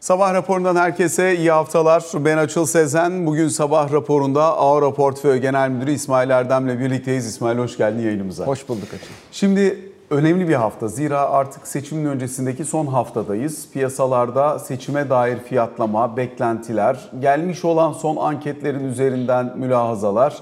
Sabah raporundan herkese iyi haftalar. Ben Açıl Sezen. Bugün sabah raporunda Avro Portföy Genel Müdürü İsmail Erdem'le birlikteyiz. İsmail hoş geldin yayınımıza. Hoş bulduk Açıl. Şimdi önemli bir hafta. Zira artık seçimin öncesindeki son haftadayız. Piyasalarda seçime dair fiyatlama, beklentiler, gelmiş olan son anketlerin üzerinden mülahazalar,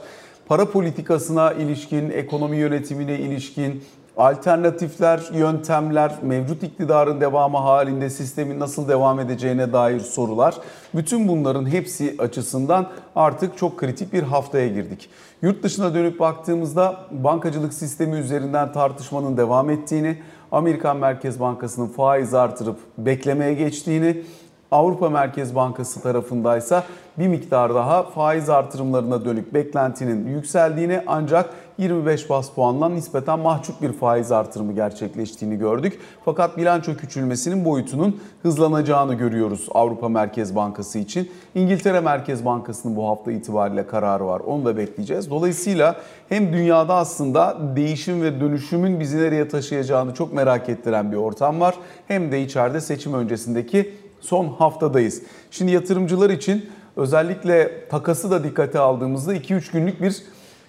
para politikasına ilişkin, ekonomi yönetimine ilişkin alternatifler, yöntemler, mevcut iktidarın devamı halinde sistemin nasıl devam edeceğine dair sorular. Bütün bunların hepsi açısından artık çok kritik bir haftaya girdik. Yurt dışına dönüp baktığımızda bankacılık sistemi üzerinden tartışmanın devam ettiğini, Amerikan Merkez Bankası'nın faiz artırıp beklemeye geçtiğini, Avrupa Merkez Bankası tarafındaysa bir miktar daha faiz artırımlarına dönük beklentinin yükseldiğini ancak 25 baz puanla nispeten mahcup bir faiz artırımı gerçekleştiğini gördük. Fakat bilanço küçülmesinin boyutunun hızlanacağını görüyoruz Avrupa Merkez Bankası için. İngiltere Merkez Bankası'nın bu hafta itibariyle kararı var. Onu da bekleyeceğiz. Dolayısıyla hem dünyada aslında değişim ve dönüşümün bizi nereye taşıyacağını çok merak ettiren bir ortam var. Hem de içeride seçim öncesindeki son haftadayız. Şimdi yatırımcılar için özellikle takası da dikkate aldığımızda 2-3 günlük bir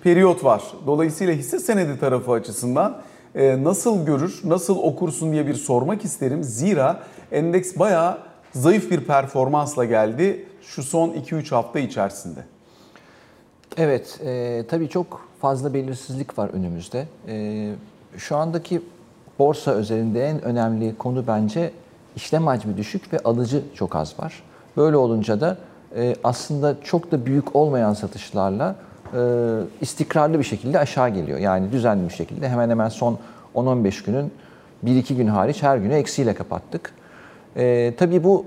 periyot var. Dolayısıyla hisse senedi tarafı açısından nasıl görür, nasıl okursun diye bir sormak isterim. Zira endeks bayağı zayıf bir performansla geldi şu son 2-3 hafta içerisinde. Evet, tabii çok fazla belirsizlik var önümüzde. Şu andaki borsa özelinde en önemli konu bence işlem hacmi düşük ve alıcı çok az var. Böyle olunca da aslında çok da büyük olmayan satışlarla istikrarlı bir şekilde aşağı geliyor. Yani düzenli bir şekilde hemen hemen son 10-15 günün 1-2 gün hariç her günü eksiyle kapattık. Tabii bu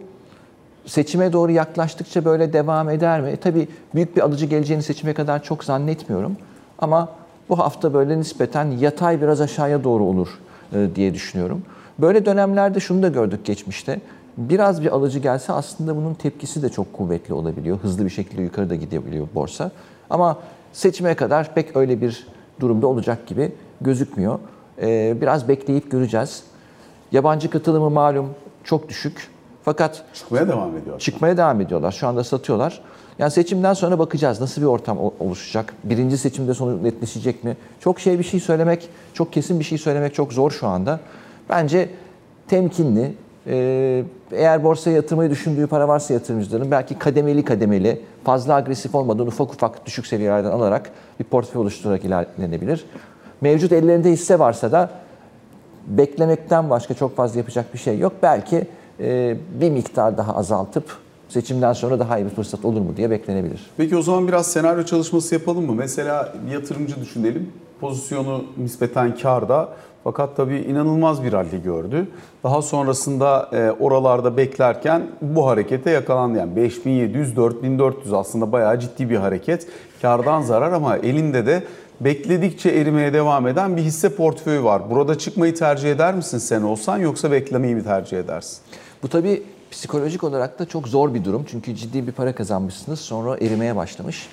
seçime doğru yaklaştıkça böyle devam eder mi? Tabii büyük bir alıcı geleceğini seçime kadar çok zannetmiyorum. Ama bu hafta böyle nispeten yatay biraz aşağıya doğru olur diye düşünüyorum. Böyle dönemlerde şunu da gördük geçmişte. Biraz bir alıcı gelse aslında bunun tepkisi de çok kuvvetli olabiliyor. Hızlı bir şekilde yukarı da gidebiliyor borsa. Ama seçime kadar pek öyle bir durumda olacak gibi gözükmüyor. Biraz bekleyip göreceğiz. Yabancı katılımı malum çok düşük. Fakat çıkmaya devam ediyorlar. Çıkmaya devam ediyorlar. Şu anda satıyorlar. Yani seçimden sonra bakacağız nasıl bir ortam oluşacak. Birinci seçimde sonu netleşecek mi? Çok kesin bir şey söylemek çok zor şu anda. Bence temkinli, eğer borsaya yatırmayı düşündüğü para varsa yatırımcıların belki kademeli fazla agresif olmadan ufak ufak düşük seviyelerden alarak bir portföy oluşturarak ilerlenebilir. Mevcut ellerinde hisse varsa da beklemekten başka çok fazla yapacak bir şey yok. Belki bir miktar daha azaltıp seçimden sonra daha iyi bir fırsat olur mu diye beklenebilir. Peki o zaman biraz senaryo çalışması yapalım mı? Mesela yatırımcı düşünelim. Pozisyonu nispeten kârda. Fakat tabii inanılmaz bir halde gördü. Daha sonrasında oralarda beklerken bu harekete yakalandı. Yani 5700-4400 aslında bayağı ciddi bir hareket. Kardan zarar ama elinde de bekledikçe erimeye devam eden bir hisse portföyü var. Burada çıkmayı tercih eder misin sen olsan yoksa beklemeyi mi tercih edersin? Bu tabii psikolojik olarak da çok zor bir durum. Çünkü ciddi bir para kazanmışsınız sonra erimeye başlamış.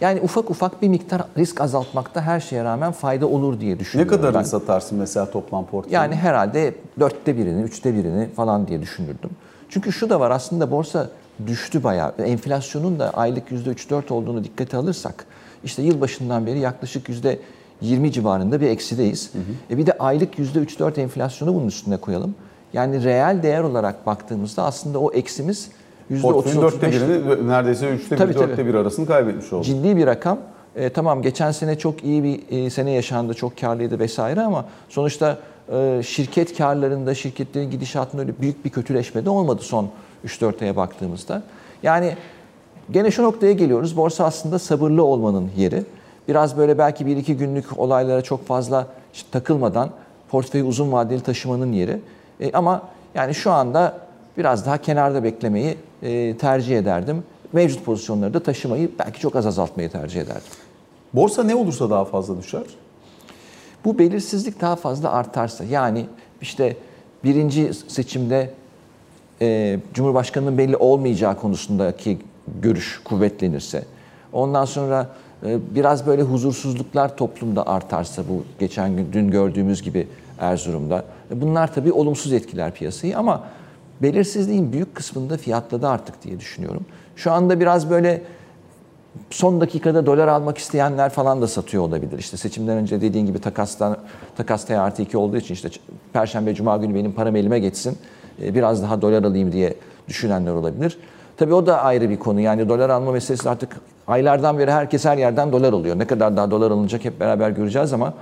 Yani ufak ufak bir miktar risk azaltmakta her şeye rağmen fayda olur diye düşünüyorum. Ne kadarını satarsın mesela toplam portföyü? Yani herhalde 1/4, 1/3 falan diye düşünürdüm. Çünkü şu da var aslında borsa düştü bayağı. Enflasyonun da aylık %3-4 olduğunu dikkate alırsak işte yılbaşından beri yaklaşık %20 civarında bir eksideyiz. Hı hı. Bir de aylık %3-4 enflasyonu bunun üstüne koyalım. Yani reel değer olarak baktığımızda aslında o eksimiz portföyün 4'te 1'ini neredeyse 3'te 1, 4'te 1 arasını kaybetmiş oldu. Ciddi bir rakam. Tamam geçen sene çok iyi bir sene yaşandı, çok karlıydı vesaire ama sonuçta şirket karlarında, şirketlerin gidişatında öyle büyük bir kötüleşme de olmadı son 3-4 aya baktığımızda. Yani gene şu noktaya geliyoruz. Borsa aslında sabırlı olmanın yeri. Biraz böyle belki 1-2 günlük olaylara çok fazla takılmadan portföyü uzun vadeli taşımanın yeri. Ama yani şu anda biraz daha kenarda beklemeyi tercih ederdim. Mevcut pozisyonları da taşımayı belki çok az azaltmayı tercih ederdim. Borsa ne olursa daha fazla düşer? Bu belirsizlik daha fazla artarsa. Yani işte birinci seçimde Cumhurbaşkanı'nın belli olmayacağı konusundaki görüş kuvvetlenirse. Ondan sonra biraz böyle huzursuzluklar toplumda artarsa bu geçen gün dün gördüğümüz gibi Erzurum'da. Bunlar tabii olumsuz etkiler piyasayı ama belirsizliğin büyük kısmında fiyatladı artık diye düşünüyorum. Şu anda biraz böyle son dakikada dolar almak isteyenler falan da satıyor olabilir. İşte seçimden önce dediğin gibi takas T artı 2 olduğu için işte Perşembe, Cuma günü benim param elime geçsin, biraz daha dolar alayım diye düşünenler olabilir. Tabii o da ayrı bir konu. Yani dolar alma meselesi artık aylardan beri herkes her yerden dolar alıyor. Ne kadar daha dolar alınacak hep beraber göreceğiz ama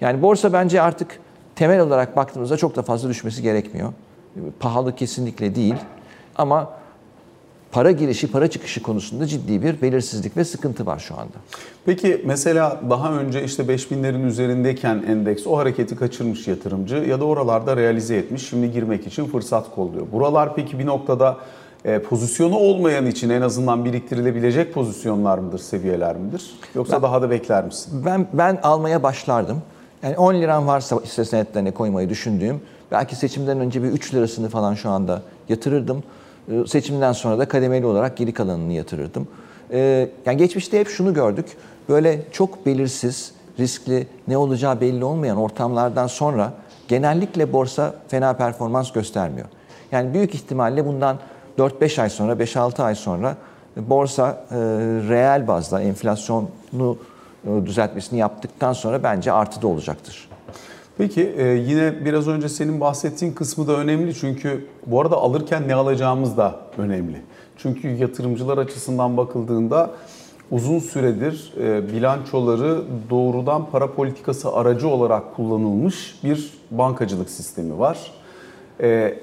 yani borsa bence artık temel olarak baktığımızda çok da fazla düşmesi gerekmiyor. Pahalı kesinlikle değil ama para girişi, para çıkışı konusunda ciddi bir belirsizlik ve sıkıntı var şu anda. Peki mesela daha önce işte 5000'lerin üzerindeyken endeks o hareketi kaçırmış yatırımcı ya da oralarda realize etmiş, şimdi girmek için fırsat kolluyor. Buralar peki bir noktada pozisyonu olmayan için en azından biriktirilebilecek pozisyonlar mıdır, seviyeler midir? Yoksa daha da bekler misin? Ben almaya başlardım. Yani 10 liram varsa hisse senetlerine koymayı düşündüğüm, belki seçimden önce bir 3 lirasını falan şu anda yatırırdım. Seçimden sonra da kademeli olarak geri kalanını yatırırdım. Yani geçmişte hep şunu gördük. Böyle çok belirsiz, riskli, ne olacağı belli olmayan ortamlardan sonra genellikle borsa fena performans göstermiyor. Yani büyük ihtimalle bundan 4-5 ay sonra, 5-6 ay sonra borsa reel bazda enflasyonu düzeltmesini yaptıktan sonra bence artıda olacaktır. Peki yine biraz önce senin bahsettiğin kısmı da önemli çünkü bu arada alırken ne alacağımız da önemli. Çünkü yatırımcılar açısından bakıldığında uzun süredir bilançoları doğrudan para politikası aracı olarak kullanılmış bir bankacılık sistemi var.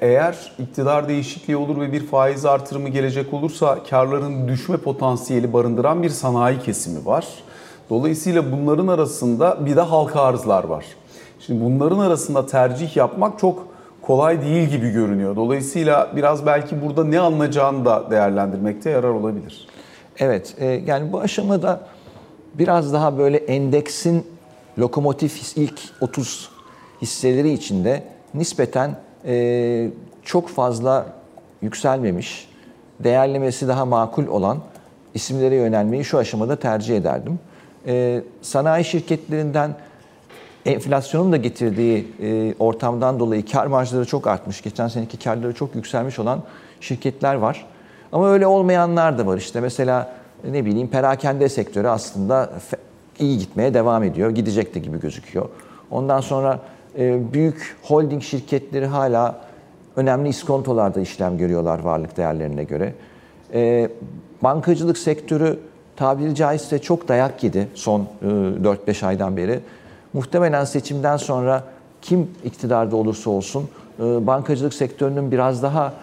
Eğer iktidar değişikliği olur ve bir faiz artırımı gelecek olursa karların düşme potansiyeli barındıran bir sanayi kesimi var. Dolayısıyla bunların arasında bir de halka arzlar var. Şimdi bunların arasında tercih yapmak çok kolay değil gibi görünüyor. Dolayısıyla biraz belki burada ne alınacağını da değerlendirmekte yarar olabilir. Evet, yani bu aşamada biraz daha böyle endeksin lokomotif ilk 30 hisseleri içinde nispeten çok fazla yükselmemiş, değerlemesi daha makul olan isimlere yönelmeyi şu aşamada tercih ederdim. Sanayi şirketlerinden enflasyonun da getirdiği ortamdan dolayı kar marjları çok artmış. Geçen seneki karları çok yükselmiş olan şirketler var. Ama öyle olmayanlar da var işte. Mesela ne bileyim perakende sektörü aslında iyi gitmeye devam ediyor. Gidecek de gibi gözüküyor. Ondan sonra büyük holding şirketleri hala önemli iskontolarda işlem görüyorlar varlık değerlerine göre. Bankacılık sektörü tabiri caizse çok dayak yedi son 4-5 aydan beri. Muhtemelen seçimden sonra kim iktidarda olursa olsun bankacılık sektörünün biraz daha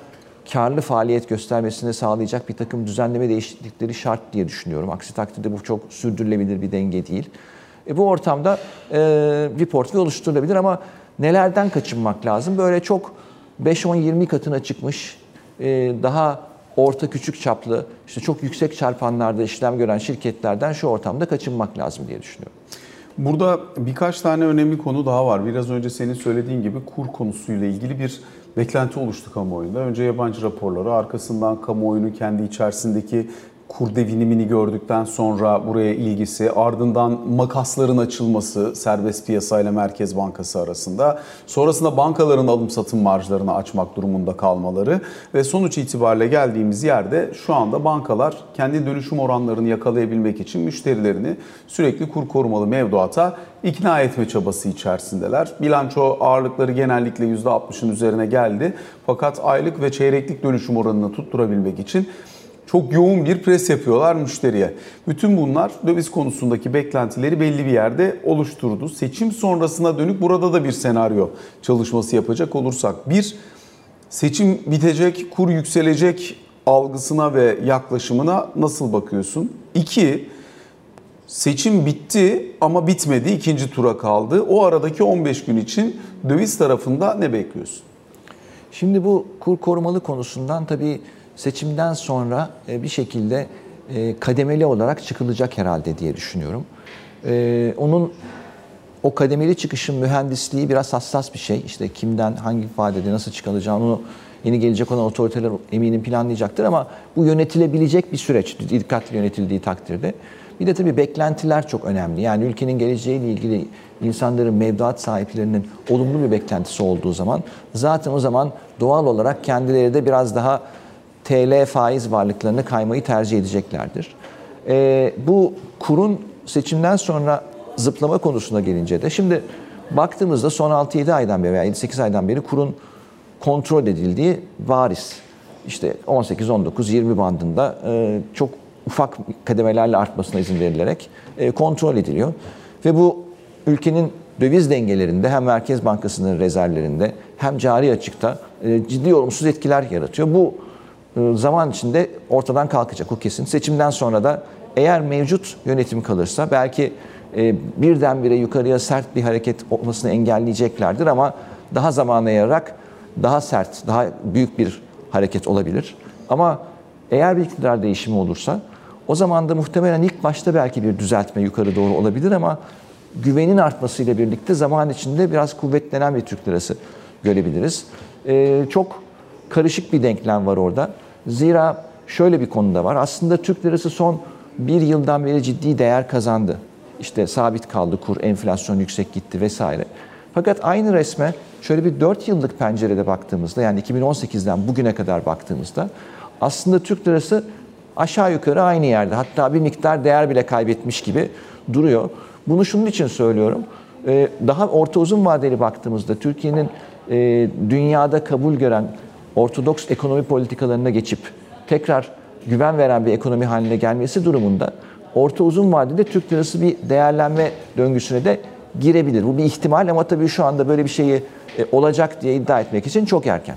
karlı faaliyet göstermesini sağlayacak bir takım düzenleme değişiklikleri şart diye düşünüyorum. Aksi takdirde bu çok sürdürülebilir bir denge değil. Bu ortamda bir portföy oluşturulabilir ama nelerden kaçınmak lazım? Böyle çok 5-10-20 katına çıkmış, daha orta küçük çaplı, işte çok yüksek çarpanlarda işlem gören şirketlerden şu ortamda kaçınmak lazım diye düşünüyorum. Burada birkaç tane önemli konu daha var. Biraz önce senin söylediğin gibi kur konusuyla ilgili bir beklenti oluştu kamuoyunda. Önce yabancı raporları, arkasından kamuoyunun kendi içerisindeki kur devinimini gördükten sonra buraya ilgisi, ardından makasların açılması serbest piyasayla Merkez Bankası arasında, sonrasında bankaların alım-satım marjlarını açmak durumunda kalmaları ve sonuç itibariyle geldiğimiz yerde şu anda bankalar kendi dönüşüm oranlarını yakalayabilmek için müşterilerini sürekli kur korumalı mevduata ikna etme çabası içerisindeler. Bilanço ağırlıkları genellikle %60'ın üzerine geldi fakat aylık ve çeyreklik dönüşüm oranını tutturabilmek için çok yoğun bir pres yapıyorlar müşteriye. Bütün bunlar döviz konusundaki beklentileri belli bir yerde oluşturdu. Seçim sonrasına dönük burada da bir senaryo çalışması yapacak olursak. Bir, seçim bitecek, kur yükselecek algısına ve yaklaşımına nasıl bakıyorsun? İki, seçim bitti ama bitmedi, ikinci tura kaldı. O aradaki 15 gün için döviz tarafında ne bekliyorsun? Şimdi bu kur korumalı konusundan tabii seçimden sonra bir şekilde kademeli olarak çıkılacak herhalde diye düşünüyorum. Onun o kademeli çıkışın mühendisliği biraz hassas bir şey. İşte kimden, hangi ifadede, nasıl çıkılacağını onu yeni gelecek olan otoriteler eminim planlayacaktır ama bu yönetilebilecek bir süreç dikkatli yönetildiği takdirde. Bir de tabii beklentiler çok önemli. Yani ülkenin geleceğiyle ilgili insanların, mevduat sahiplerinin olumlu bir beklentisi olduğu zaman zaten o zaman doğal olarak kendileri de biraz daha TL faiz varlıklarına kaymayı tercih edeceklerdir. Bu kurun seçimden sonra zıplama konusuna gelince de şimdi baktığımızda son 6-7 aydan beri veya 7-8 aydan beri kurun kontrol edildiği bariz. İşte 18-19-20 bandında çok ufak kademelerle artmasına izin verilerek kontrol ediliyor. Ve bu ülkenin döviz dengelerinde hem Merkez Bankası'nın rezervlerinde hem cari açıkta ciddi olumsuz etkiler yaratıyor. Bu zaman içinde ortadan kalkacak, o kesin. Seçimden sonra da eğer mevcut yönetim kalırsa belki birdenbire yukarıya sert bir hareket olmasını engelleyeceklerdir ama daha zamana yararak daha sert, daha büyük bir hareket olabilir. Ama eğer bir iktidar değişimi olursa o zaman da muhtemelen ilk başta belki bir düzeltme yukarı doğru olabilir ama güvenin artmasıyla birlikte zaman içinde biraz kuvvetlenen bir Türk lirası görebiliriz. Çok karışık bir denklem var orada. Zira şöyle bir konuda var. Aslında Türk lirası son bir yıldan beri ciddi değer kazandı. İşte sabit kaldı kur, enflasyon yüksek gitti vesaire. Fakat aynı resme şöyle bir 4 yıllık pencerede baktığımızda, yani 2018'den bugüne kadar baktığımızda aslında Türk lirası aşağı yukarı aynı yerde, hatta bir miktar değer bile kaybetmiş gibi duruyor. Bunu şunun için söylüyorum. Daha orta uzun vadeli baktığımızda Türkiye'nin dünyada kabul gören ortodoks ekonomi politikalarına geçip tekrar güven veren bir ekonomi haline gelmesi durumunda orta uzun vadede Türk lirası bir değerlenme döngüsüne de girebilir. Bu bir ihtimal ama tabii şu anda böyle bir şeyi olacak diye iddia etmek için çok erken.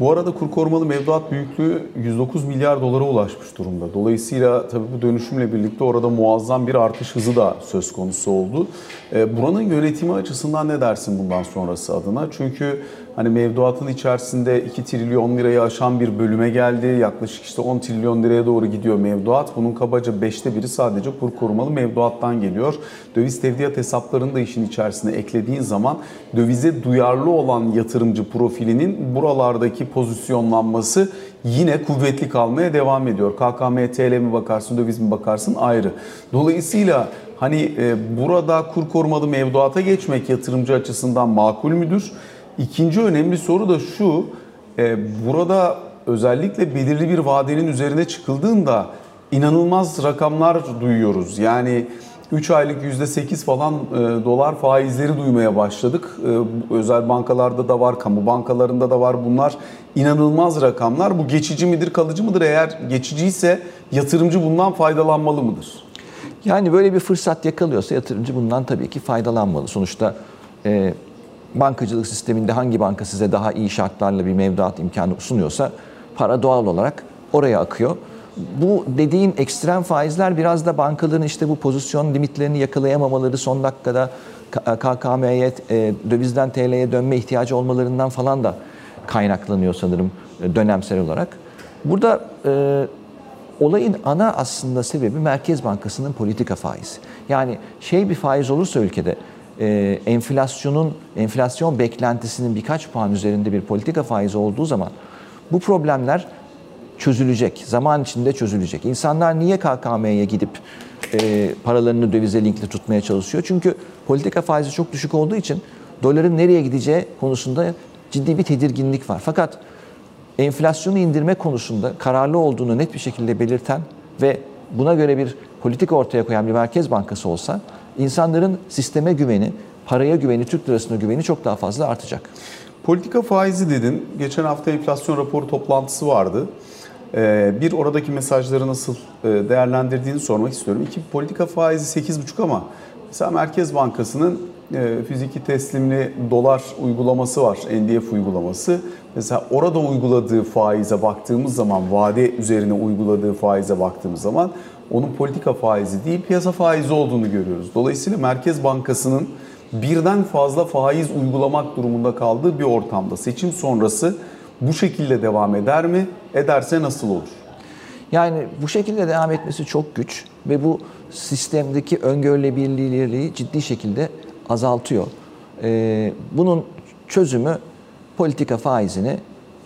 Bu arada kur korumalı mevduat büyüklüğü 109 milyar dolara ulaşmış durumda. Dolayısıyla tabii bu dönüşümle birlikte orada muazzam bir artış hızı da söz konusu oldu. Buranın yönetimi açısından ne dersin bundan sonrası adına? Çünkü hani mevduatın içerisinde 2 trilyon lirayı aşan bir bölüme geldi. Yaklaşık işte 10 trilyon liraya doğru gidiyor mevduat. Bunun kabaca 1/5'i sadece kur korumalı mevduattan geliyor. Döviz tevdiat hesaplarını da işin içerisine eklediğin zaman dövize duyarlı olan yatırımcı profilinin buralardaki pozisyonlanması yine kuvvetli kalmaya devam ediyor. KKM, TL mi bakarsın, döviz mi bakarsın ayrı. Dolayısıyla hani burada kur korumalı mevduata geçmek yatırımcı açısından makul müdür? İkinci önemli soru da şu, burada özellikle belirli bir vadenin üzerine çıkıldığında inanılmaz rakamlar duyuyoruz. Yani 3 aylık %8 falan dolar faizleri duymaya başladık. Özel bankalarda da var, kamu bankalarında da var bunlar. İnanılmaz rakamlar. Bu geçici midir, kalıcı mıdır? Eğer geçiciyse yatırımcı bundan faydalanmalı mıdır? Yani böyle bir fırsat yakalıyorsa yatırımcı bundan tabii ki faydalanmalı. Sonuçta bankacılık sisteminde hangi banka size daha iyi şartlarla bir mevduat imkanı sunuyorsa para doğal olarak oraya akıyor. Bu dediğin ekstrem faizler biraz da bankaların işte bu pozisyon limitlerini yakalayamamaları, son dakikada KKM'ye, dövizden TL'ye dönme ihtiyacı olmalarından falan da kaynaklanıyor sanırım dönemsel olarak. Burada olayın ana aslında sebebi Merkez Bankası'nın politika faizi. Yani bir faiz olursa ülkede, enflasyon beklentisinin birkaç puan üzerinde bir politika faizi olduğu zaman bu problemler çözülecek. Zaman içinde çözülecek. İnsanlar niye KKM'ye gidip paralarını dövize linkli tutmaya çalışıyor? Çünkü politika faizi çok düşük olduğu için doların nereye gideceği konusunda ciddi bir tedirginlik var. Fakat enflasyonu indirme konusunda kararlı olduğunu net bir şekilde belirten ve buna göre bir politika ortaya koyan bir Merkez Bankası olsa İnsanların sisteme güveni, paraya güveni, Türk lirasına güveni çok daha fazla artacak. Politika faizi dedin. Geçen hafta enflasyon raporu toplantısı vardı. Bir, oradaki mesajları nasıl değerlendirdiğini sormak istiyorum. İki, politika faizi 8,5 ama mesela Merkez Bankası'nın fiziki teslimli dolar uygulaması var, NDF uygulaması. Mesela orada uyguladığı faize baktığımız zaman, vade üzerine uyguladığı faize baktığımız zaman onun politika faizi değil, piyasa faizi olduğunu görüyoruz. Dolayısıyla Merkez Bankası'nın birden fazla faiz uygulamak durumunda kaldığı bir ortamda seçim sonrası bu şekilde devam eder mi? Ederse nasıl olur? Yani bu şekilde devam etmesi çok güç ve bu sistemdeki öngörülebilirliği ciddi şekilde azaltıyor. Bunun çözümü politika faizini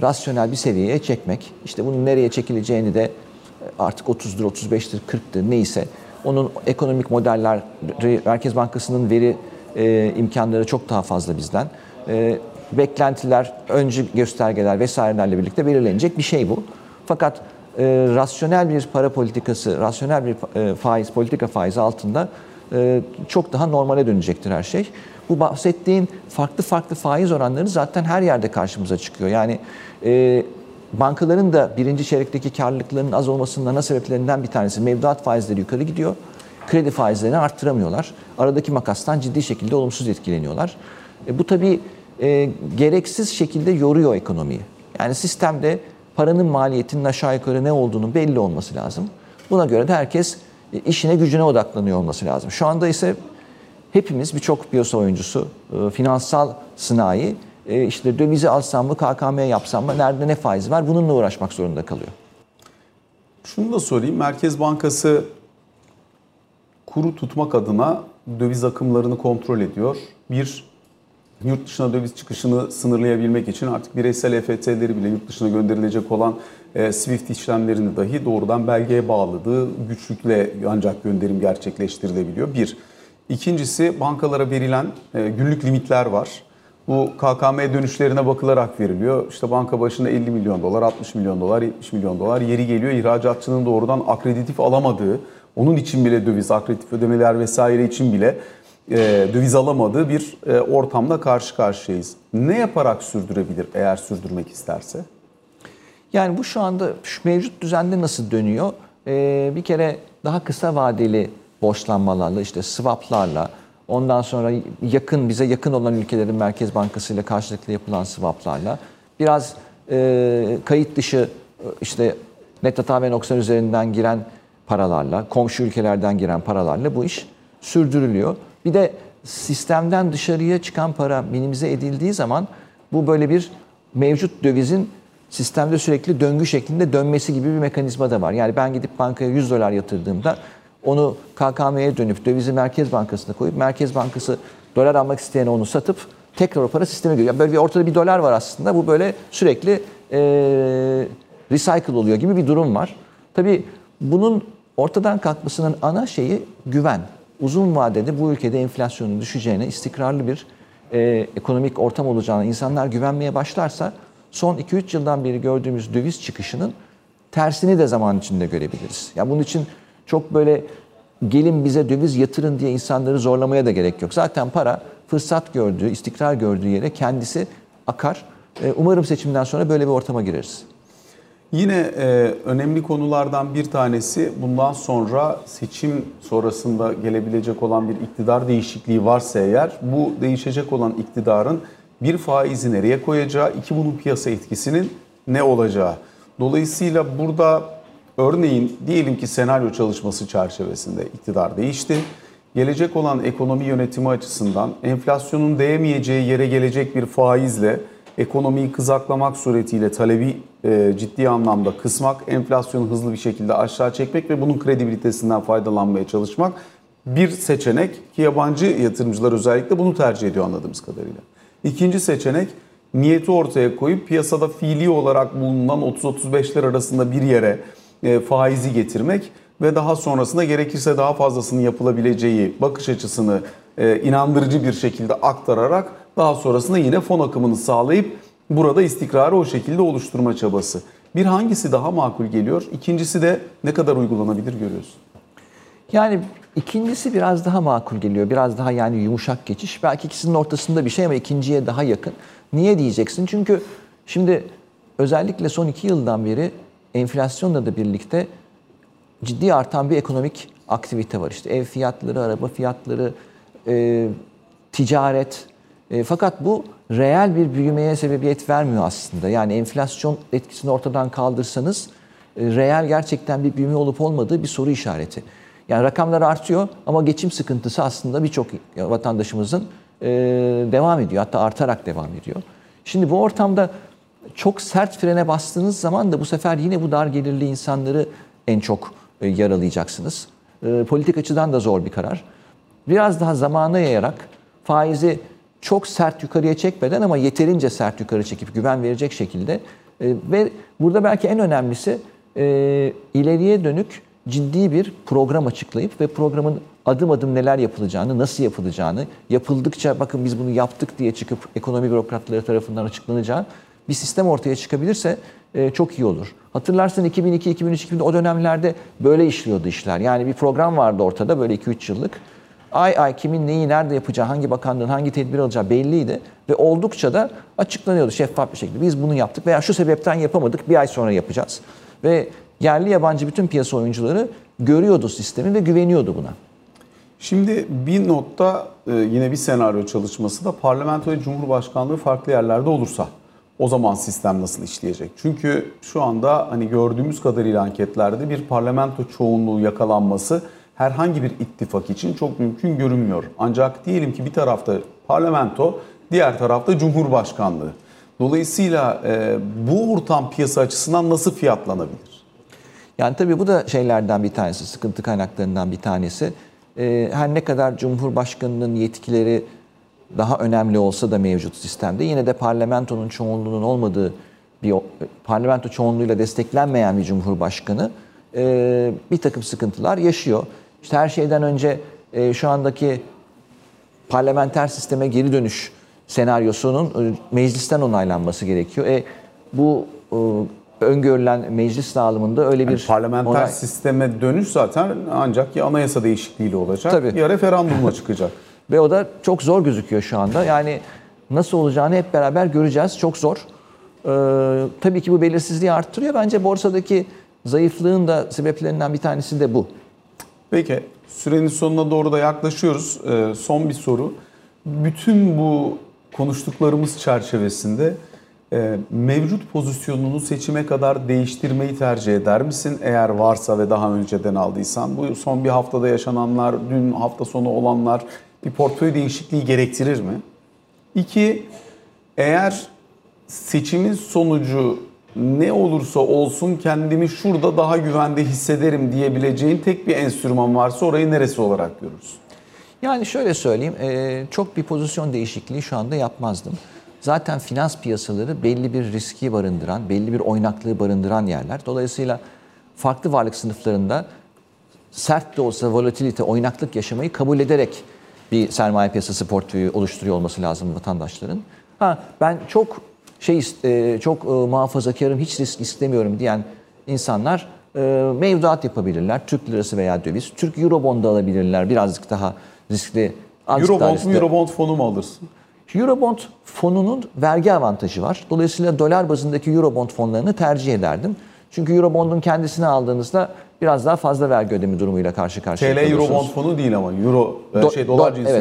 rasyonel bir seviyeye çekmek. İşte bunun nereye çekileceğini de artık 30'dur, 35'tir, 40'tır neyse Onun ekonomik modeller, Merkez Bankası'nın veri imkanları çok daha fazla bizden. Beklentiler, öncü göstergeler vesairelerle birlikte belirlenecek bir şey bu. Fakat rasyonel bir para politikası, rasyonel bir politika faizi altında çok daha normale dönecektir her şey. Bu bahsettiğin farklı faiz oranları zaten her yerde karşımıza çıkıyor. Yani bankaların da birinci çeyrekteki karlılıklarının az olmasının ana sebeplerinden bir tanesi mevduat faizleri yukarı gidiyor. Kredi faizlerini arttıramıyorlar. Aradaki makastan ciddi şekilde olumsuz etkileniyorlar. Bu tabii gereksiz şekilde yoruyor ekonomiyi. Yani sistemde paranın maliyetinin aşağı yukarı ne olduğunun belli olması lazım. Buna göre de herkes işine gücüne odaklanıyor olması lazım. Şu anda ise hepimiz, birçok piyasa oyuncusu, finansal sanayi, işte dövizi alsam mı, KKM yapsam mı, nerede ne faiz var, bununla uğraşmak zorunda kalıyor. Şunu da sorayım, Merkez Bankası kuru tutmak adına döviz akımlarını kontrol ediyor. Bir, yurt dışına döviz çıkışını sınırlayabilmek için artık bireysel EFT'leri bile, yurt dışına gönderilecek olan SWIFT işlemlerini dahi doğrudan belgeye bağladığı güçlükle ancak gönderim gerçekleştirilebiliyor. Bir. İkincisi, bankalara verilen günlük limitler var. Bu KKM dönüşlerine bakılarak veriliyor. İşte banka başına 50 milyon dolar, 60 milyon dolar, 70 milyon dolar. Yeri geliyor ihracatçının doğrudan akreditif alamadığı, onun için bile döviz, akreditif ödemeler vesaire için bile döviz alamadığı bir ortamda karşı karşıyayız. Ne yaparak sürdürebilir eğer sürdürmek isterse? Yani bu şu anda şu mevcut düzende nasıl dönüyor? Bir kere daha kısa vadeli borçlanmalarla, işte swaplarla, ondan sonra bize yakın olan ülkelerin Merkez Bankası ile karşılıklı yapılan swaplarla, biraz kayıt dışı işte net hata ve noksan üzerinden giren paralarla, komşu ülkelerden giren paralarla bu iş sürdürülüyor. Bir de sistemden dışarıya çıkan para minimize edildiği zaman bu böyle bir mevcut dövizin sistemde sürekli döngü şeklinde dönmesi gibi bir mekanizma da var. Yani ben gidip bankaya 100 dolar yatırdığımda onu KKM'ye dönüp dövizi Merkez Bankası'na koyup Merkez Bankası dolar almak isteyene onu satıp tekrar o para sisteme giriyor. Yani böyle bir ortada bir dolar var aslında. Bu böyle sürekli recycle oluyor gibi bir durum var. Tabii bunun ortadan kalkmasının ana şeyi güven. Uzun vadede bu ülkede enflasyonun düşeceğine, istikrarlı bir ekonomik ortam olacağına insanlar güvenmeye başlarsa son 2-3 yıldan beri gördüğümüz döviz çıkışının tersini de zaman içinde görebiliriz. Yani bunun için çok böyle gelin bize döviz yatırın diye insanları zorlamaya da gerek yok. Zaten para fırsat gördüğü, istikrar gördüğü yere kendisi akar. Umarım seçimden sonra böyle bir ortama gireriz. Yine önemli konulardan bir tanesi, bundan sonra seçim sonrasında gelebilecek olan bir iktidar değişikliği varsa eğer, bu değişecek olan iktidarın bir faizi nereye koyacağı, iki bunun piyasa etkisinin ne olacağı. Dolayısıyla burada örneğin diyelim ki senaryo çalışması çerçevesinde iktidar değişti. Gelecek olan ekonomi yönetimi açısından enflasyonun değmeyeceği yere gelecek bir faizle ekonomiyi kızaklamak suretiyle talebi ciddi anlamda kısmak, enflasyonu hızlı bir şekilde aşağı çekmek ve bunun kredibilitesinden faydalanmaya çalışmak bir seçenek ki yabancı yatırımcılar özellikle bunu tercih ediyor anladığımız kadarıyla. İkinci seçenek, niyeti ortaya koyup piyasada fiili olarak bulunan 30-35'ler arasında bir yere faizi getirmek ve daha sonrasında gerekirse daha fazlasının yapılabileceği bakış açısını inandırıcı bir şekilde aktararak daha sonrasında yine fon akımını sağlayıp burada istikrarı o şekilde oluşturma çabası. Bir, hangisi daha makul geliyor? İkincisi de ne kadar uygulanabilir görüyorsun? Yani ikincisi biraz daha makul geliyor. Biraz daha yani yumuşak geçiş. Belki ikisinin ortasında bir şey ama ikinciye daha yakın. Niye diyeceksin? Çünkü şimdi özellikle son 2 yıldan beri enflasyonla da birlikte ciddi artan bir ekonomik aktivite var. İşte ev fiyatları, araba fiyatları, ticaret. Fakat bu reel bir büyümeye sebebiyet vermiyor aslında. Yani enflasyon etkisini ortadan kaldırsanız reel gerçekten bir büyüme olup olmadığı bir soru işareti. Yani rakamlar artıyor ama geçim sıkıntısı aslında birçok vatandaşımızın devam ediyor. Hatta artarak devam ediyor. Şimdi bu ortamda çok sert frene bastığınız zaman da bu sefer yine bu dar gelirli insanları en çok yaralayacaksınız. Politik açıdan da zor bir karar. Biraz daha zamana yayarak faizi çok sert yukarıya çekmeden ama yeterince sert yukarı çekip güven verecek şekilde ve burada belki en önemlisi ileriye dönük ciddi bir program açıklayıp ve programın adım adım neler yapılacağını, nasıl yapılacağını, yapıldıkça bakın biz bunu yaptık diye çıkıp ekonomi bürokratları tarafından açıklanacağı bir sistem ortaya çıkabilirse çok iyi olur. Hatırlarsın 2002, 2003, 2004 o dönemlerde böyle işliyordu işler. Yani bir program vardı ortada böyle 2-3 yıllık. Ay ay kimin neyi nerede yapacağı, hangi bakanlığın hangi tedbir alacağı belliydi. Ve oldukça da açıklanıyordu şeffaf bir şekilde. Biz bunu yaptık veya şu sebepten yapamadık, bir ay sonra yapacağız. Ve yerli yabancı bütün piyasa oyuncuları görüyordu sistemi ve güveniyordu buna. Şimdi bir notta yine bir senaryo çalışması da parlamento ve cumhurbaşkanlığı farklı yerlerde olursa o zaman sistem nasıl işleyecek? Çünkü şu anda hani gördüğümüz kadarıyla anketlerde bir parlamento çoğunluğu yakalanması herhangi bir ittifak için çok mümkün görünmüyor. Ancak diyelim ki bir tarafta parlamento, diğer tarafta cumhurbaşkanlığı. Dolayısıyla bu ortam piyasa açısından nasıl fiyatlanabilir? Yani tabii bu da şeylerden bir tanesi, sıkıntı kaynaklarından bir tanesi. Her ne kadar Cumhurbaşkanı'nın yetkileri daha önemli olsa da mevcut sistemde yine de parlamentonun çoğunluğunun olmadığı, bir parlamento çoğunluğuyla desteklenmeyen bir cumhurbaşkanı bir takım sıkıntılar yaşıyor. İşte her şeyden önce şu andaki parlamenter sisteme geri dönüş senaryosunun meclisten onaylanması gerekiyor. Bu öngörülen meclis dağılımında öyle bir... Yani parlamenter sisteme dönüş zaten ancak ya anayasa değişikliğiyle olacak, tabii, ya referandumla çıkacak. Ve o da çok zor gözüküyor şu anda. Yani nasıl olacağını hep beraber göreceğiz. Çok zor. Tabii ki bu belirsizliği arttırıyor. Bence borsadaki zayıflığın da sebeplerinden bir tanesi de bu. Peki. Sürenin sonuna doğru da yaklaşıyoruz. Son bir soru. Bütün bu konuştuklarımız çerçevesinde mevcut pozisyonunu seçime kadar değiştirmeyi tercih eder misin? Eğer varsa ve daha önceden aldıysan. Bu son bir haftada yaşananlar, dün hafta sonu olanlar bir portföy değişikliği gerektirir mi? 2. Eğer seçimin sonucu ne olursa olsun kendimi şurada daha güvende hissederim diyebileceğin tek bir enstrüman varsa orayı neresi olarak görürüz? Yani şöyle söyleyeyim, çok bir pozisyon değişikliği şu anda yapmazdım. Zaten finans piyasaları belli bir riski barındıran, belli bir oynaklığı barındıran yerler. Dolayısıyla farklı varlık sınıflarında sert de olsa volatilite, oynaklık yaşamayı kabul ederek bir sermaye piyasası portföyü oluşturuyor olması lazım vatandaşların. Ben çok muhafazakarım, hiç risk istemiyorum diyen insanlar mevduat yapabilirler. Türk lirası veya döviz. Türk Eurobond da alabilirler. Birazcık daha riskli. Eurobond mu, Eurobond fonu mu alırsın? Eurobond fonunun vergi avantajı var. Dolayısıyla dolar bazındaki Eurobond fonlarını tercih ederdim. Çünkü Eurobond'un kendisini aldığınızda biraz daha fazla vergi ödemi durumuyla karşı karşıya kalıyorsunuz. TL Eurobond fonu değil ama dolar cinsi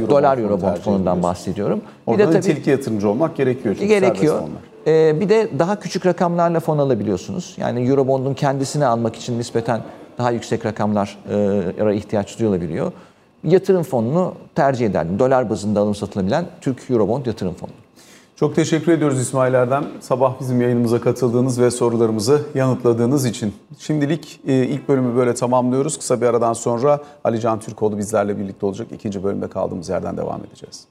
Eurobond fonundan bahsediyorum. Orada nitelikli yatırımcı olmak gerekiyor. Çünkü gerekiyor. Bir de daha küçük rakamlarla fon alabiliyorsunuz. Yani Eurobond'un kendisini almak için nispeten daha yüksek rakamlara ihtiyaç duyulabiliyor. Yatırım fonunu tercih ederdim. Dolar bazında alım satılabilen Türk Eurobond yatırım fonu. Çok teşekkür ediyoruz İsmail Erdem. Sabah bizim yayınımıza katıldığınız ve sorularımızı yanıtladığınız için. Şimdilik ilk bölümü böyle tamamlıyoruz. Kısa bir aradan sonra Ali Can Türkoğlu bizlerle birlikte olacak. İkinci bölümde kaldığımız yerden devam edeceğiz.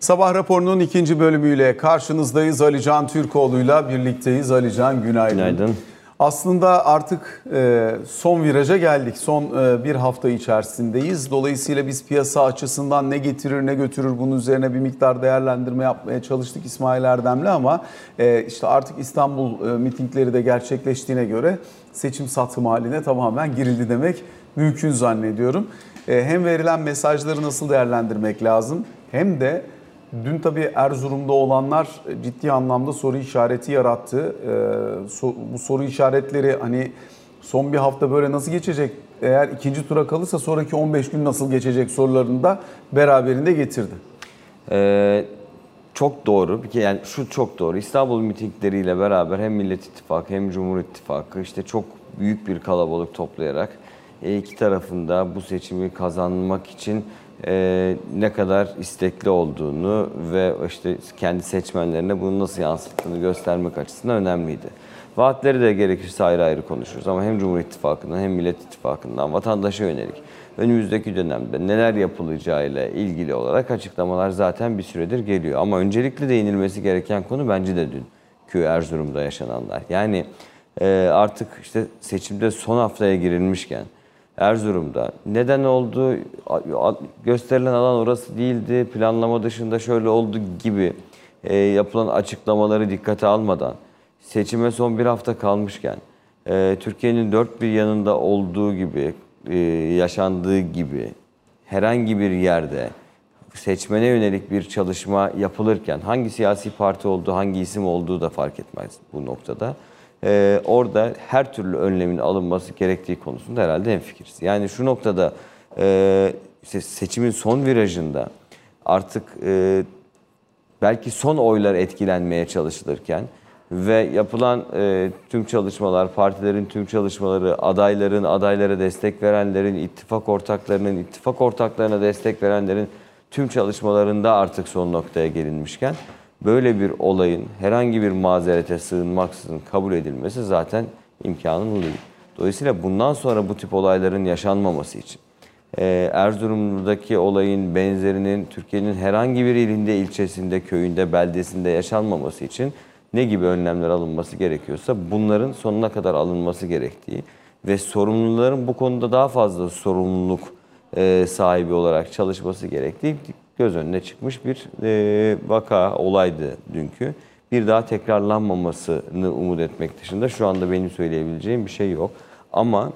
Sabah raporunun ikinci bölümüyle karşınızdayız. Ali Can Türkoğlu'yla birlikteyiz. Ali Can, günaydın. Günaydın. Aslında artık son viraja geldik. Son bir hafta içerisindeyiz. Dolayısıyla biz piyasa açısından ne getirir ne götürür bunun üzerine bir miktar değerlendirme yapmaya çalıştık İsmail Erdem'le ama işte artık İstanbul mitingleri de gerçekleştiğine göre seçim satım haline tamamen girildi demek mümkün zannediyorum. Hem verilen mesajları nasıl değerlendirmek lazım hem de dün tabii Erzurum'da olanlar ciddi anlamda soru işareti yarattı. Bu soru işaretleri hani son bir hafta böyle nasıl geçecek? Eğer ikinci tura kalırsa sonraki 15 gün nasıl geçecek sorularını da beraberinde getirdi. Çok doğru. Yani şu çok doğru. İstanbul mitingleriyle beraber hem Millet İttifakı hem Cumhur İttifakı işte çok büyük bir kalabalık toplayarak iki tarafında bu seçimi kazanmak için ne kadar istekli olduğunu ve işte kendi seçmenlerine bunu nasıl yansıttığını göstermek açısından önemliydi. Vaatleri de gerekirse ayrı ayrı konuşuruz ama hem Cumhur İttifakı'ndan hem Millet İttifakı'ndan vatandaşa yönelik önümüzdeki dönemde neler yapılacağıyla ilgili olarak açıklamalar zaten bir süredir geliyor. Ama öncelikle değinilmesi gereken konu bence de dünkü Erzurum'da yaşananlar. Yani artık işte seçimde son haftaya girilmişken Erzurum'da neden oldu, gösterilen alan orası değildi, planlama dışında şöyle oldu gibi yapılan açıklamaları dikkate almadan seçime son bir hafta kalmışken Türkiye'nin dört bir yanında olduğu gibi, yaşandığı gibi herhangi bir yerde seçmene yönelik bir çalışma yapılırken hangi siyasi parti olduğu, hangi isim olduğu da fark etmez bu noktada. Orada her türlü önlemin alınması gerektiği konusunda herhalde hemfikiriz. Yani şu noktada seçimin son virajında artık belki son oylar etkilenmeye çalışılırken ve yapılan tüm çalışmalar, partilerin tüm çalışmaları, adayların, adaylara destek verenlerin, ittifak ortaklarının, ittifak ortaklarına destek verenlerin tüm çalışmalarında artık son noktaya gelinmişken böyle bir olayın herhangi bir mazerete sığınmaksızın kabul edilmesi zaten imkanın değil. Dolayısıyla bundan sonra bu tip olayların yaşanmaması için Erzurum'daki olayın benzerinin Türkiye'nin herhangi bir ilinde, ilçesinde, köyünde, beldesinde yaşanmaması için ne gibi önlemler alınması gerekiyorsa bunların sonuna kadar alınması gerektiği ve sorumluların bu konuda daha fazla sorumluluk sahibi olarak çalışması gerektiği göz önüne çıkmış bir vaka, olaydı dünkü. Bir daha tekrarlanmamasını umut etmek dışında şu anda benim söyleyebileceğim bir şey yok. Ama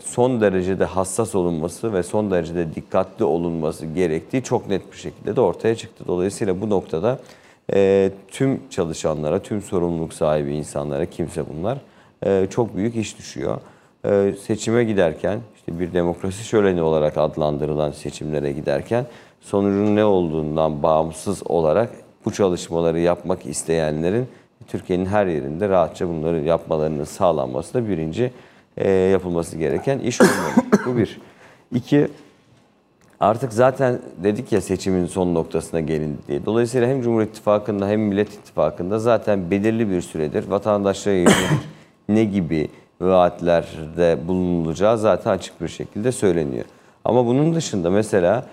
son derecede hassas olunması ve son derecede dikkatli olunması gerektiği çok net bir şekilde de ortaya çıktı. Dolayısıyla bu noktada tüm çalışanlara, tüm sorumluluk sahibi insanlara, kimse bunlar, çok büyük iş düşüyor. Seçime giderken, işte bir demokrasi şöleni olarak adlandırılan seçimlere giderken sonucun ne olduğundan bağımsız olarak bu çalışmaları yapmak isteyenlerin Türkiye'nin her yerinde rahatça bunları yapmalarının sağlanması da birinci yapılması gereken iş olmalı. Bu bir. İki, artık zaten dedik ya seçimin son noktasına gelindi diye. Dolayısıyla hem Cumhur İttifakı'nda hem Millet İttifakı'nda zaten belirli bir süredir vatandaşlara yönelik ne gibi vaatlerde bulunulacağı zaten açık bir şekilde söyleniyor. Ama bunun dışında mesela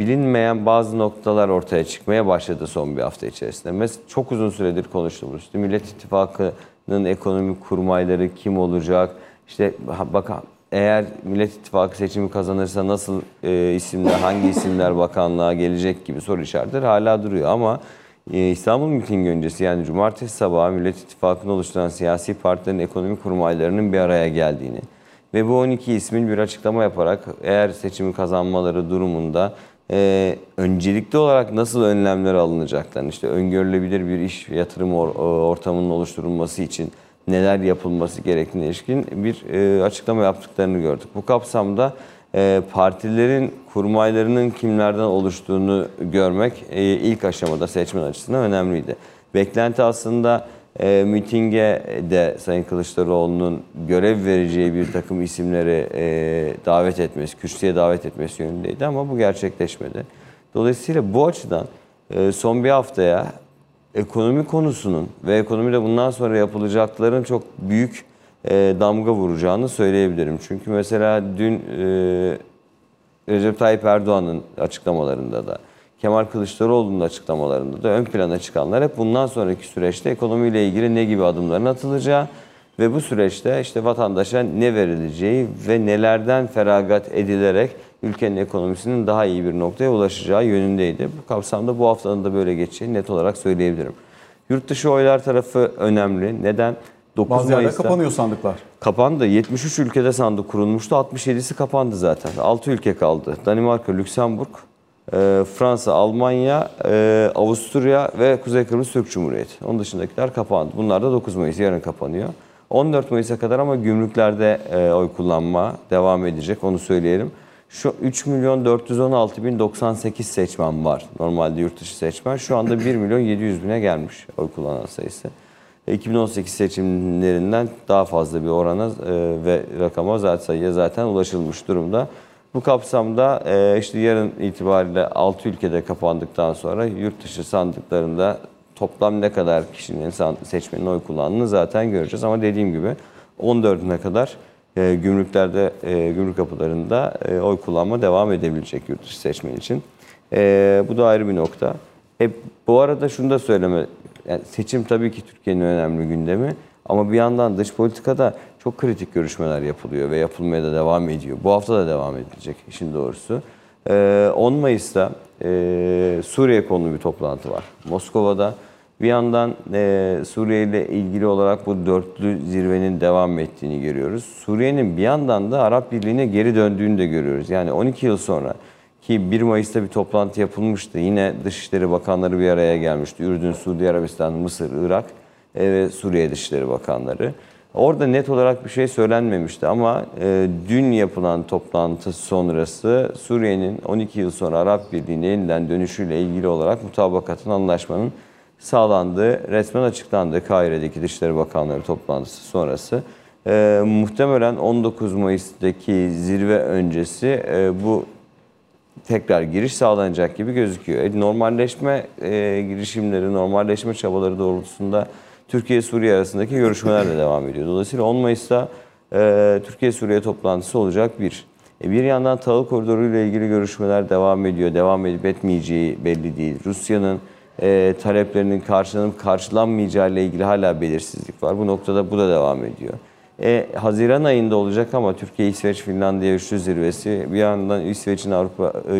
bilinmeyen bazı noktalar ortaya çıkmaya başladı son bir hafta içerisinde. Mesela çok uzun süredir konuştuğumuz işte Millet İttifakı'nın ekonomik kurmayları kim olacak? İşte bakan, eğer Millet İttifakı seçimi kazanırsa nasıl isimler, hangi isimler bakanlığa gelecek gibi soru işaretleri hala duruyor. Ama İstanbul mitingi öncesi, yani cumartesi sabahı Millet İttifakı'nı oluşturan siyasi partilerin ekonomik kurmaylarının bir araya geldiğini ve bu 12 ismin bir açıklama yaparak eğer seçimi kazanmaları durumunda öncelikli olarak nasıl önlemler alınacaklarını, işte öngörülebilir bir iş yatırım ortamının oluşturulması için neler yapılması gerektiğine ilişkin bir açıklama yaptıklarını gördük. Bu kapsamda partilerin kurmaylarının kimlerden oluştuğunu görmek ilk aşamada seçmen açısından önemliydi. Beklenti aslında mitinge de Sayın Kılıçdaroğlu'nun görev vereceği bir takım isimleri davet etmesi, kürsüye davet etmesi yönündeydi ama bu gerçekleşmedi. Dolayısıyla bu açıdan son bir haftaya ekonomi konusunun ve ekonomide bundan sonra yapılacakların çok büyük damga vuracağını söyleyebilirim. Çünkü mesela dün Recep Tayyip Erdoğan'ın açıklamalarında da, Kemal Kılıçdaroğlu'nun açıklamalarında da ön plana çıkanlar hep bundan sonraki süreçte ekonomiyle ilgili ne gibi adımların atılacağı ve bu süreçte işte vatandaşa ne verileceği ve nelerden feragat edilerek ülkenin ekonomisinin daha iyi bir noktaya ulaşacağı yönündeydi. Bu kapsamda bu haftanın da böyle geçeceğini net olarak söyleyebilirim. Yurt dışı oylar tarafı önemli. Neden? 9 Bazı Mayıs'ta yerler kapanıyor sandıklar. Kapandı. 73 ülkede sandık kurulmuştu. 67'si kapandı zaten. 6 ülke kaldı. Danimarka, Lüksemburg, Fransa, Almanya, Avusturya ve Kuzey Kıbrıs Türk Cumhuriyeti. Onun dışındakiler kapandı. Bunlar da 9 Mayıs yarın kapanıyor. 14 Mayıs'a kadar ama gümrüklerde oy kullanma devam edecek. Onu söyleyelim. Şu 3.416.098 seçmen var. Normalde yurt dışı seçmen. Şu anda 1.700.000'e gelmiş oy kullanan sayısı. 2018 seçimlerinden daha fazla bir orana ve rakama, sayıya zaten ulaşılmış durumda. Bu kapsamda işte yarın itibariyle 6 ülkede kapandıktan sonra yurt dışı sandıklarında toplam ne kadar kişinin, insan seçmenin oy kullandığını zaten göreceğiz. Ama dediğim gibi 14'üne kadar gümrüklerde, gümrük kapılarında oy kullanma devam edebilecek yurt dışı seçmen için. Bu da ayrı bir nokta. Bu arada şunu da söyleme, yani seçim tabii ki Türkiye'nin önemli gündemi. Ama bir yandan dış politikada çok kritik görüşmeler yapılıyor ve yapılmaya da devam ediyor. Bu hafta da devam edilecek işin doğrusu. 10 Mayıs'ta Suriye konulu bir toplantı var Moskova'da. Bir yandan Suriye ile ilgili olarak bu dörtlü zirvenin devam ettiğini görüyoruz. Suriye'nin bir yandan da Arap Birliği'ne geri döndüğünü de görüyoruz. Yani 12 yıl sonra ki 1 Mayıs'ta bir toplantı yapılmıştı. Yine Dışişleri Bakanları bir araya gelmişti. Ürdün, Suudi Arabistan, Mısır, Irak ve Suriye Dışişleri Bakanları. Orada net olarak bir şey söylenmemişti ama dün yapılan toplantı sonrası Suriye'nin 12 yıl sonra Arap Birliği'ne yeniden dönüşüyle ilgili olarak mutabakatın, anlaşmanın sağlandığı resmen açıklandı. Kahire'deki Dışişleri Bakanları toplantısı sonrası. Muhtemelen 19 Mayıs'taki zirve öncesi bu tekrar giriş sağlanacak gibi gözüküyor. Normalleşme girişimleri, normalleşme çabaları doğrultusunda Türkiye-Suriye arasındaki görüşmeler de devam ediyor. Dolayısıyla 10 Mayıs'ta Türkiye-Suriye toplantısı olacak bir. Bir yandan tahıl koridoru ile ilgili görüşmeler devam ediyor. Devam edip etmeyeceği belli değil. Rusya'nın taleplerinin karşılanıp karşılanmayacağı ile ilgili hala belirsizlik var. Bu noktada bu da devam ediyor. Haziran ayında olacak ama Türkiye, İsveç, Finlandiya üçlü zirvesi, bir yandan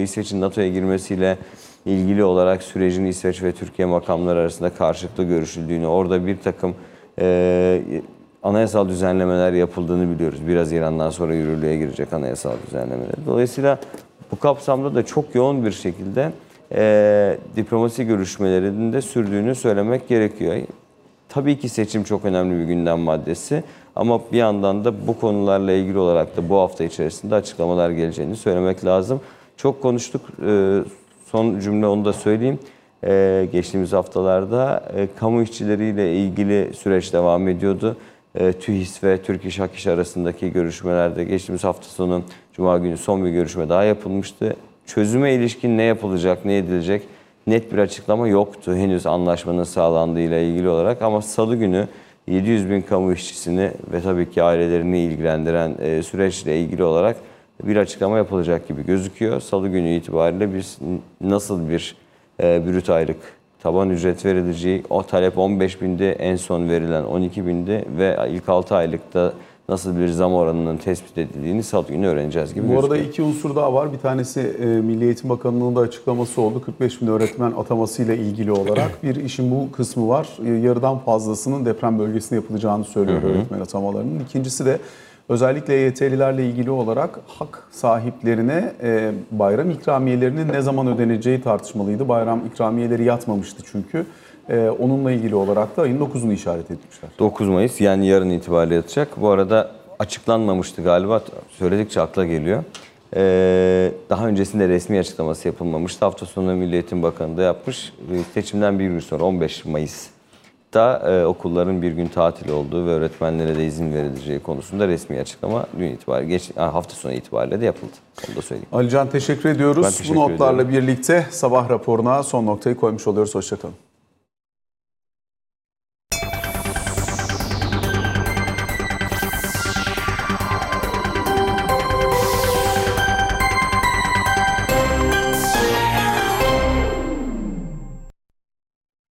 İsveç'in NATO'ya girmesiyle ilgili olarak sürecin İsveç ve Türkiye makamları arasında karşılıklı görüşüldüğünü, orada bir takım anayasal düzenlemeler yapıldığını biliyoruz. Biraz Haziran'dan sonra yürürlüğe girecek anayasal düzenlemeler. Dolayısıyla bu kapsamda da çok yoğun bir şekilde diplomasi görüşmelerinin de sürdüğünü söylemek gerekiyor. Tabii ki seçim çok önemli bir gündem maddesi ama bir yandan da bu konularla ilgili olarak da bu hafta içerisinde açıklamalar geleceğini söylemek lazım. Çok konuştuk. Son cümle onu da söyleyeyim. Geçtiğimiz haftalarda kamu işçileriyle ilgili süreç devam ediyordu. TÜHİS ve Türk İş Hak İş arasındaki görüşmelerde geçtiğimiz hafta sonu Cuma günü son bir görüşme daha yapılmıştı. Çözüme ilişkin ne yapılacak, ne edilecek net bir açıklama yoktu henüz anlaşmanın sağlandığıyla ilgili olarak. Ama salı günü 700.000 kamu işçisini ve tabii ki ailelerini ilgilendiren süreçle ilgili olarak bir açıklama yapılacak gibi gözüküyor. Salı günü itibariyle biz nasıl bir brüt aylık taban ücret verileceği, o talep 15.000'di, en son verilen 12.000'di ve ilk 6 aylıkta nasıl bir zam oranının tespit edildiğini salı günü öğreneceğiz gibi gözüküyor. Bu arada iki unsur daha var. Bir tanesi Milli Eğitim Bakanlığı'nın da açıklaması oldu. 45.000 öğretmen atamasıyla ilgili olarak bir işin bu kısmı var. Yarıdan fazlasının deprem bölgesinde yapılacağını söylüyor öğretmen atamalarının. İkincisi de özellikle EYT'lilerle ilgili olarak hak sahiplerine bayram ikramiyelerinin ne zaman ödeneceği tartışmalıydı. Bayram ikramiyeleri yatmamıştı çünkü. Onunla ilgili olarak da ayın 9'unu işaret etmişler. 9 Mayıs yani yarın itibariyle yatacak. Bu arada açıklanmamıştı galiba. Söyledikçe akla geliyor. Daha öncesinde resmi açıklaması yapılmamıştı. Hafta sonu Milli Eğitim Bakanı da yapmış. Seçimden bir gün sonra 15 Mayıs. Da okulların bir gün tatil olduğu ve öğretmenlere de izin verileceği konusunda resmi açıklama dün itibariyle, hafta sonu itibariyle de yapıldı. Onu da söyleyeyim. Ali Can, teşekkür ediyoruz. Bu notlarla birlikte sabah raporuna son noktayı koymuş oluyoruz. Hoşçakalın.